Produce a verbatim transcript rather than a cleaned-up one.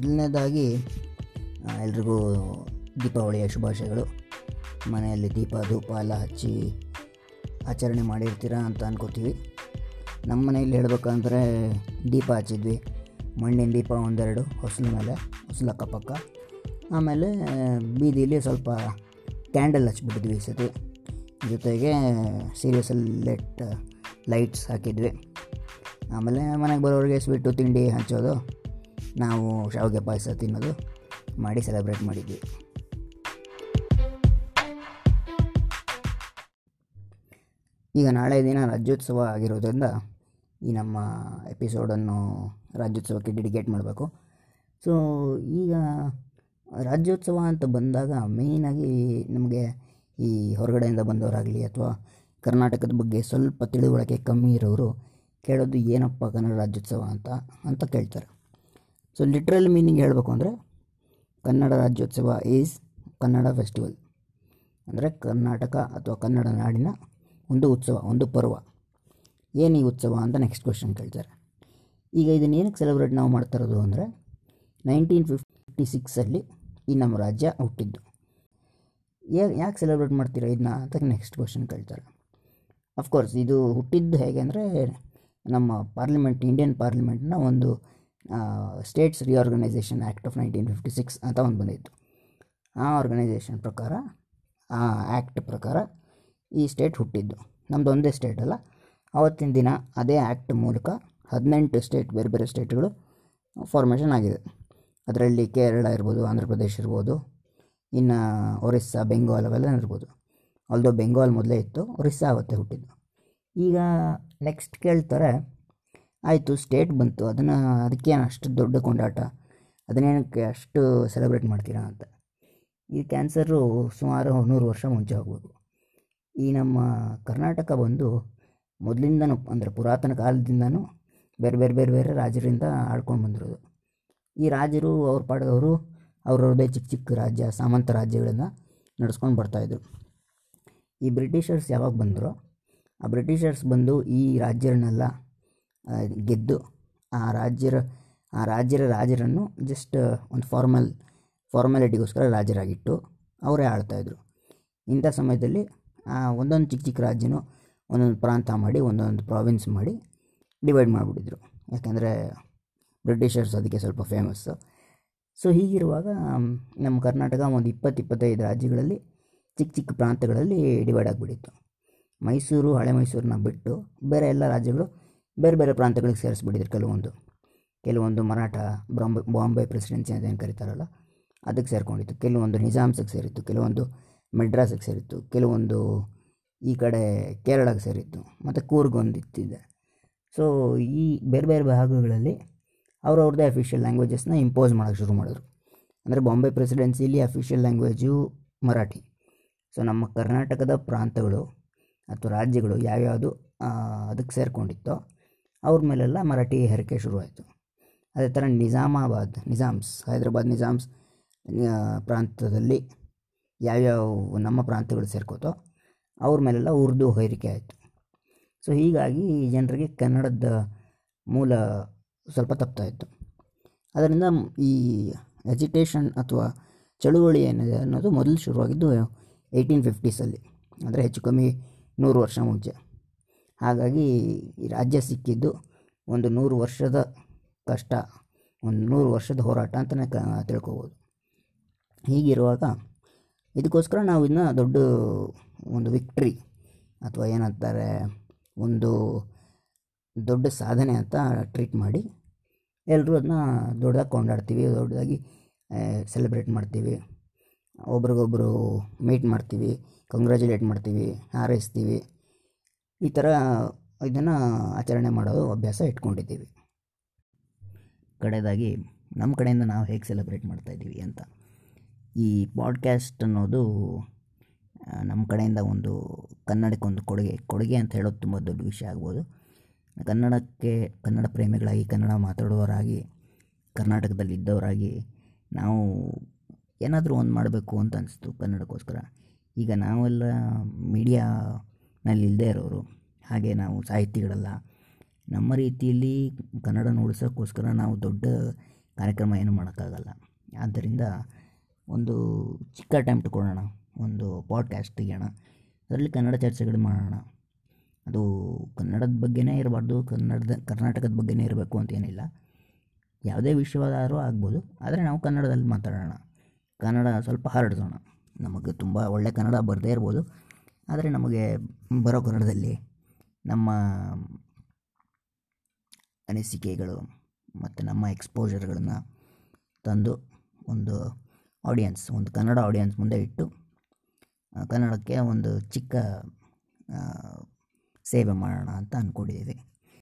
ಮೊದಲನೇದಾಗಿ ಎಲ್ರಿಗೂ ದೀಪಾವಳಿಯ ಶುಭಾಶಯಗಳು. ಮನೆಯಲ್ಲಿ ದೀಪ ಧೂಪ ಎಲ್ಲ ಹಚ್ಚಿ ಆಚರಣೆ ಮಾಡಿರ್ತೀರ ಅಂತ ಅನ್ಕೋತೀವಿ. ನಮ್ಮ ಮನೆಯಲ್ಲಿ ಹೇಳಬೇಕಂದ್ರೆ ದೀಪ ಹಚ್ಚಿದ್ವಿ, ಮಣ್ಣಿನ ದೀಪ ಒಂದೆರಡು ಹೊಸಲ ಮೇಲೆ, ಹೊಸಲ ಅಕ್ಕಪಕ್ಕ. ಆಮೇಲೆ ಬೀದಿಲಿ ಸ್ವಲ್ಪ ಕ್ಯಾಂಡಲ್ ಹಚ್ಬಿಟ್ಟಿದ್ವಿ ಈ ಸತಿ. ಜೊತೆಗೆ ಸೀರಿಯಸಲ್ಲಿ ಲೆಟ್ ಲೈಟ್ಸ್ ಹಾಕಿದ್ವಿ. ಆಮೇಲೆ ಮನೆಗೆ ಬರೋರಿಗೆ ಸ್ವೀಟು ತಿಂಡಿ ಹಂಚೋದು, ನಾವು ಶಾವಿಗೆ ಪಾಯಸ ತಿನ್ನೋದು ಮಾಡಿ ಸೆಲೆಬ್ರೇಟ್ ಮಾಡಿದ್ವಿ. ಈಗ ನಾಳೆ ದಿನ ರಾಜ್ಯೋತ್ಸವ ಆಗಿರೋದ್ರಿಂದ ಈ ನಮ್ಮ ಎಪಿಸೋಡನ್ನು ರಾಜ್ಯೋತ್ಸವಕ್ಕೆ ಡೆಡಿಕೇಟ್ ಮಾಡಬೇಕು. ಸೊ ಈಗ ರಾಜ್ಯೋತ್ಸವ ಅಂತ ಬಂದಾಗ ಮೇಯ್ನಾಗಿ ನಮಗೆ ಈ ಹೊರಗಡೆಯಿಂದ ಬಂದವರಾಗಲಿ ಅಥವಾ ಕರ್ನಾಟಕದ ಬಗ್ಗೆ ಸ್ವಲ್ಪ ತಿಳುವಳಿಕೆ ಕಮ್ಮಿ ಇರೋರು ಕೇಳೋದು ಏನಪ್ಪ ಕನ್ನಡ ರಾಜ್ಯೋತ್ಸವ ಅಂತ ಅಂತ ಕೇಳ್ತಾರೆ. ಸೊ ಲಿಟ್ರಲ್ ಮೀನಿಂಗ್ ಹೇಳಬೇಕು ಅಂದರೆ ಕನ್ನಡ ರಾಜ್ಯೋತ್ಸವ ಈಸ್ ಕನ್ನಡ ಫೆಸ್ಟಿವಲ್, ಅಂದರೆ ಕರ್ನಾಟಕ ಅಥವಾ ಕನ್ನಡ ನಾಡಿನ ಒಂದು ಉತ್ಸವ, ಒಂದು ಪರ್ವ. ಏನು ಈ ಉತ್ಸವ ಅಂತ ನೆಕ್ಸ್ಟ್ ಕ್ವೆಶ್ಚನ್ ಕೇಳ್ತಾರೆ. ಈಗ ಇದನ್ನು ಏನಕ್ಕೆ ಸೆಲೆಬ್ರೇಟ್ ನಾವು ಮಾಡ್ತಾ ಇರೋದು ಅಂದರೆ ನೈನ್ಟೀನ್ ಫಿಫ್ಟಿ ಸಿಕ್ಸಲ್ಲಿ ಈ ನಮ್ಮ ರಾಜ್ಯ ಹುಟ್ಟಿದ್ದು. ಯಾಕೆ ಸೆಲೆಬ್ರೇಟ್ ಮಾಡ್ತೀರಾ ಇದನ್ನ ಅಂತ ನೆಕ್ಸ್ಟ್ ಕ್ವೆಶ್ಚನ್ ಕೇಳ್ತಾರೆ. ಅಫ್ಕೋರ್ಸ್ ಇದು ಹುಟ್ಟಿದ್ದು ಹೇಗೆ ಅಂದರೆ ನಮ್ಮ ಪಾರ್ಲಿಮೆಂಟ್, ಇಂಡಿಯನ್ ಪಾರ್ಲಿಮೆಂಟ್ನ ಒಂದು states reorganisation act of nineteen fifty six ಅಂತ ಒಂದು ಬಂದಿತ್ತು. ಆ ಆರ್ಗನೈಸೇಷನ್ ಪ್ರಕಾರ, ಆ ಆ್ಯಕ್ಟ್ ಪ್ರಕಾರ ಈ ಸ್ಟೇಟ್ ಹುಟ್ಟಿದ್ದು. ನಮ್ಮದು ಒಂದೇ ಸ್ಟೇಟ್ ಅಲ್ಲ, ಆವತ್ತಿನ ದಿನ ಅದೇ ಆ್ಯಕ್ಟ್ ಮೂಲಕ ಹದಿನೆಂಟು ಸ್ಟೇಟ್, ಬೇರೆ ಬೇರೆ ಸ್ಟೇಟ್ಗಳು ಫಾರ್ಮೇಷನ್ ಆಗಿದೆ. ಅದರಲ್ಲಿ ಕೇರಳ ಇರ್ಬೋದು, ಆಂಧ್ರ ಪ್ರದೇಶ್ ಇರ್ಬೋದು, ಇನ್ನು ಒರಿಸ್ಸಾ, ಬೆಂಗಾಲ್ ಅವೆಲ್ಲ ಇರ್ಬೋದು. ಅಲ್ದೋ ಬೆಂಗಾಲ್ ಮೊದಲೇ ಇತ್ತು, ಒರಿಸ್ಸಾ ಆವತ್ತೇ ಹುಟ್ಟಿದ್ದು. ಈಗ ನೆಕ್ಸ್ಟ್ ಕೇಳ್ತಾರೆ, ಆಯಿತು ಸ್ಟೇಟ್ ಬಂತು, ಅದನ್ನು ಅದಕ್ಕೇನು ಅಷ್ಟು ದೊಡ್ಡ ಕೊಂಡಾಟ, ಅದನ್ನೇನಕ್ಕೆ ಅಷ್ಟು ಸೆಲೆಬ್ರೇಟ್ ಮಾಡ್ತೀರಾ ಅಂತ. ಈ ಕ್ಯಾನ್ಸರು ಸುಮಾರು ನೂರು ವರ್ಷ ಮುಂಚೆ ಹೋಗ್ಬೋದು. ಈ ನಮ್ಮ ಕರ್ನಾಟಕ ಬಂದು ಮೊದಲಿಂದನೂ, ಅಂದರೆ ಪುರಾತನ ಕಾಲದಿಂದನೂ ಬೇರೆ ಬೇರೆ ಬೇರೆ ಬೇರೆ ರಾಜರಿಂದ ಆಡ್ಕೊಂಡು ಬಂದಿರೋದು. ಈ ರಾಜರು ಅವ್ರ ಪಾಡದವರು ಅವ್ರವ್ರದ್ದೇ ಚಿಕ್ಕ ಚಿಕ್ಕ ರಾಜ್ಯ, ಸಾಮಂತ ರಾಜ್ಯಗಳನ್ನು ನಡೆಸ್ಕೊಂಡು ಬರ್ತಾಯಿದ್ರು. ಈ ಬ್ರಿಟಿಷರ್ಸ್ ಯಾವಾಗ ಬಂದರೋ, ಆ ಬ್ರಿಟಿಷರ್ಸ್ ಬಂದು ಈ ರಾಜ್ಯರನ್ನೆಲ್ಲ ಗೆದ್ದು ಆ ರಾಜ್ಯರ ಆ ರಾಜ್ಯರ ರಾಜರನ್ನು ಜಸ್ಟ್ ಒಂದು ಫಾರ್ಮಲ್ ಫಾರ್ಮ್ಯಾಲಿಟಿಗೋಸ್ಕರ ರಾಜರಾಗಿಟ್ಟು ಅವರೇ ಆಳ್ತಾಯಿದ್ರು. ಇಂಥ ಸಮಯದಲ್ಲಿ ಒಂದೊಂದು ಚಿಕ್ಕ ಚಿಕ್ಕ ರಾಜ್ಯನೂ ಒಂದೊಂದು ಪ್ರಾಂತ ಮಾಡಿ, ಒಂದೊಂದು ಪ್ರಾವಿನ್ಸ್ ಮಾಡಿ ಡಿವೈಡ್ ಮಾಡಿಬಿಟ್ಟಿದ್ರು. ಯಾಕೆಂದರೆ ಬ್ರಿಟಿಷರ್ಸ್ ಅದಕ್ಕೆ ಸ್ವಲ್ಪ ಫೇಮಸ್ಸು. ಸೊ ಹೀಗಿರುವಾಗ ನಮ್ಮ ಕರ್ನಾಟಕ ಒಂದು ಇಪ್ಪತ್ತು ಇಪ್ಪತ್ತೈದು ರಾಜ್ಯಗಳಲ್ಲಿ, ಚಿಕ್ಕ ಚಿಕ್ಕ ಪ್ರಾಂತ್ಯಗಳಲ್ಲಿ ಡಿವೈಡ್ ಆಗಿಬಿಟ್ಟಿತ್ತು. ಮೈಸೂರು, ಹಳೆ ಮೈಸೂರನ್ನ ಬಿಟ್ಟು ಬೇರೆ ಎಲ್ಲ ರಾಜ್ಯಗಳು ಬೇರೆ ಬೇರೆ ಪ್ರಾಂತ್ಯಗಳಿಗೆ ಸೇರಿಸ್ಬಿಟ್ಟಿದ್ರು. ಕೆಲವೊಂದು ಕೆಲವೊಂದು ಮರಾಠ, ಬಾಂಬೆ ಬಾಂಬೆ ಪ್ರೆಸಿಡೆನ್ಸಿ ಅಂತ ಏನು ಕರೀತಾರಲ್ಲ ಅದಕ್ಕೆ ಸೇರಿಕೊಂಡಿತ್ತು. ಕೆಲವೊಂದು ನಿಜಾಮ್ಸಿಗೆ ಸೇರಿತ್ತು, ಕೆಲವೊಂದು ಮೆಡ್ರಾಸಿಗೆ ಸೇರಿತ್ತು, ಕೆಲವೊಂದು ಈ ಕಡೆ ಕೇರಳಕ್ಕೆ ಸೇರಿತ್ತು, ಮತ್ತು ಕೂರ್ಗೊಂದಿತ್ತಿದೆ. ಸೊ ಈ ಬೇರೆ ಬೇರೆ ಭಾಗಗಳಲ್ಲಿ ಅವ್ರವ್ರದ್ದೇ ಅಫಿಷಿಯಲ್ ಲ್ಯಾಂಗ್ವೇಜಸ್ನ ಇಂಪೋಸ್ ಮಾಡೋಕ್ಕೆ ಶುರು ಮಾಡಿದ್ರು. ಅಂದರೆ ಬಾಂಬೆ ಪ್ರೆಸಿಡೆನ್ಸಿಲಿ ಅಫಿಷಿಯಲ್ ಲ್ಯಾಂಗ್ವೇಜು ಮರಾಠಿ. ಸೊ ನಮ್ಮ ಕರ್ನಾಟಕದ ಪ್ರಾಂತಗಳು ಅಥವಾ ರಾಜ್ಯಗಳು ಯಾವ್ಯಾವುದು ಅದಕ್ಕೆ ಸೇರಿಕೊಂಡಿತ್ತೋ ಅವ್ರ ಮೇಲೆಲ್ಲ ಮರಾಠಿ ಹೇರಿಕೆ ಶುರುವಾಯಿತು. ಅದೇ ಥರ ನಿಜಾಮಾಬಾದ್, ನಿಜಾಮ್ಸ್, ಹೈದರಾಬಾದ್ ನಿಜಾಮ್ಸ್ ಪ್ರಾಂತದಲ್ಲಿ ಯಾವ್ಯಾವ ನಮ್ಮ ಪ್ರಾಂತ್ಯಗಳು ಸೇರ್ಕೋತೋ ಅವ್ರ ಮೇಲೆಲ್ಲ ಉರ್ದು ಹೇರಿಕೆ ಆಯಿತು. ಸೊ ಹೀಗಾಗಿ ಜನರಿಗೆ ಕನ್ನಡದ ಮೂಲ ಸ್ವಲ್ಪ ತಪ್ತಾಯಿತ್ತು. ಅದರಿಂದ ಈ ಎಜಿಟೇಷನ್ ಅಥವಾ ಚಳುವಳಿ ಏನಿದೆ ಅನ್ನೋದು ಮೊದಲು ಶುರುವಾಗಿದ್ದು ಏಯ್ಟೀನ್ ಫಿಫ್ಟೀಸಲ್ಲಿ, ಅಂದರೆ ಹೆಚ್ಚು ಕಮ್ಮಿ ನೂರು ವರ್ಷ ಮುಂಚೆ. ಹಾಗಾಗಿ ಈ ರಾಜ್ಯ ಸಿಕ್ಕಿದ್ದು ಒಂದು ನೂರು ವರ್ಷದ ಕಷ್ಟ, ಒಂದು ನೂರು ವರ್ಷದ ಹೋರಾಟ ಅಂತಲೇ ಕ ತಿಳ್ಕೊಬೋದು. ಹೀಗಿರುವಾಗ ಇದಕ್ಕೋಸ್ಕರ ನಾವು ಇದನ್ನ ದೊಡ್ಡ ಒಂದು ವಿಕ್ಟ್ರಿ ಅಥವಾ ಏನಂತಾರೆ ಒಂದು ದೊಡ್ಡ ಸಾಧನೆ ಅಂತ ಟ್ರೀಟ್ ಮಾಡಿ ಎಲ್ಲರೂ ಅದನ್ನ ದೊಡ್ಡದಾಗಿ ಕೊಂಡಾಡ್ತೀವಿ, ದೊಡ್ಡದಾಗಿ ಸೆಲೆಬ್ರೇಟ್ ಮಾಡ್ತೀವಿ, ಒಬ್ರಿಗೊಬ್ಬರು ಮೀಟ್ ಮಾಡ್ತೀವಿ, ಕಂಗ್ರ್ಯಾಚುಲೇಟ್ ಮಾಡ್ತೀವಿ, ಹಾರೈಸ್ತೀವಿ. ಈ ಥರ ಇದನ್ನು ಆಚರಣೆ ಮಾಡೋದು ಅಭ್ಯಾಸ ಇಟ್ಕೊಂಡಿದ್ದೀವಿ. ಕಡೆಯದಾಗಿ ನಮ್ಮ ಕಡೆಯಿಂದ ನಾವು ಹೇಗೆ ಸೆಲೆಬ್ರೇಟ್ ಮಾಡ್ತಾಯಿದ್ದೀವಿ ಅಂತ. ಈ ಪಾಡ್ಕ್ಯಾಸ್ಟ್ ಅನ್ನೋದು ನಮ್ಮ ಕಡೆಯಿಂದ ಒಂದು ಕನ್ನಡಕ್ಕೊಂದು ಕೊಡುಗೆ ಕೊಡುಗೆ ಅಂತ ಹೇಳೋದು ತುಂಬ ದೊಡ್ಡ ವಿಷಯ ಆಗ್ಬೋದು. ಕನ್ನಡಕ್ಕೆ, ಕನ್ನಡ ಪ್ರೇಮಿಗಳಾಗಿ, ಕನ್ನಡ ಮಾತಾಡೋರಾಗಿ, ಕರ್ನಾಟಕದಲ್ಲಿ ಇದ್ದವರಾಗಿ ನಾವು ಏನಾದರೂ ಒಂದು ಮಾಡಬೇಕು ಅಂತ ಅನಿಸ್ತು ಕನ್ನಡಕ್ಕೋಸ್ಕರ. ಈಗ ನಾವೆಲ್ಲ ಮೀಡಿಯಾನಲ್ಲಿ ಇಲ್ಲದೆ ಇರೋರು, ಹಾಗೆ ನಾವು ಸಾಹಿತಿಗಳಲ್ಲ. ನಮ್ಮ ರೀತಿಯಲ್ಲಿ ಕನ್ನಡನ ಉಳಿಸೋಕ್ಕೋಸ್ಕರ ನಾವು ದೊಡ್ಡ ಕಾರ್ಯಕ್ರಮ ಏನು ಮಾಡೋಕ್ಕಾಗಲ್ಲ. ಆದ್ದರಿಂದ ಒಂದು ಚಿಕ್ಕ ಅಟೆಂಪ್ಟ್ ಕೊಡೋಣ, ಒಂದು ಪಾಡ್ಕ್ಯಾಸ್ಟ್ ತೆಗೆಯೋಣ, ಅದರಲ್ಲಿ ಕನ್ನಡ ಚರ್ಚೆಗಳು ಮಾಡೋಣ. ಅದು ಕನ್ನಡದ ಬಗ್ಗೆನೇ ಇರಬಾರ್ದು, ಕನ್ನಡದ ಕರ್ನಾಟಕದ ಬಗ್ಗೆನೇ ಇರಬೇಕು ಅಂತೇನಿಲ್ಲ, ಯಾವುದೇ ವಿಷಯವಾದರೂ ಆಗ್ಬೋದು. ಆದರೆ ನಾವು ಕನ್ನಡದಲ್ಲಿ ಮಾತಾಡೋಣ, ಕನ್ನಡ ಸ್ವಲ್ಪ ಹರಡಿಸೋಣ. ನಮಗೆ ತುಂಬ ಒಳ್ಳೆಯ ಕನ್ನಡ ಬರದೇ ಇರ್ಬೋದು, ಆದರೆ ನಮಗೆ ಬರೋ ಕನ್ನಡದಲ್ಲಿ ನಮ್ಮ ಅನಿಸಿಕೆಗಳು ಮತ್ತು ನಮ್ಮ ಎಕ್ಸ್ಪೋಜರ್ಗಳನ್ನು ತಂದು ಒಂದು ಆಡಿಯನ್ಸ್, ಒಂದು ಕನ್ನಡ ಆಡಿಯನ್ಸ್ ಮುಂದೆ ಇಟ್ಟು ಕನ್ನಡಕ್ಕೆ ಒಂದು ಚಿಕ್ಕ ಸೇವೆ ಮಾಡೋಣ ಅಂತ ಅಂದ್ಕೊಂಡಿದ್ದೀವಿ.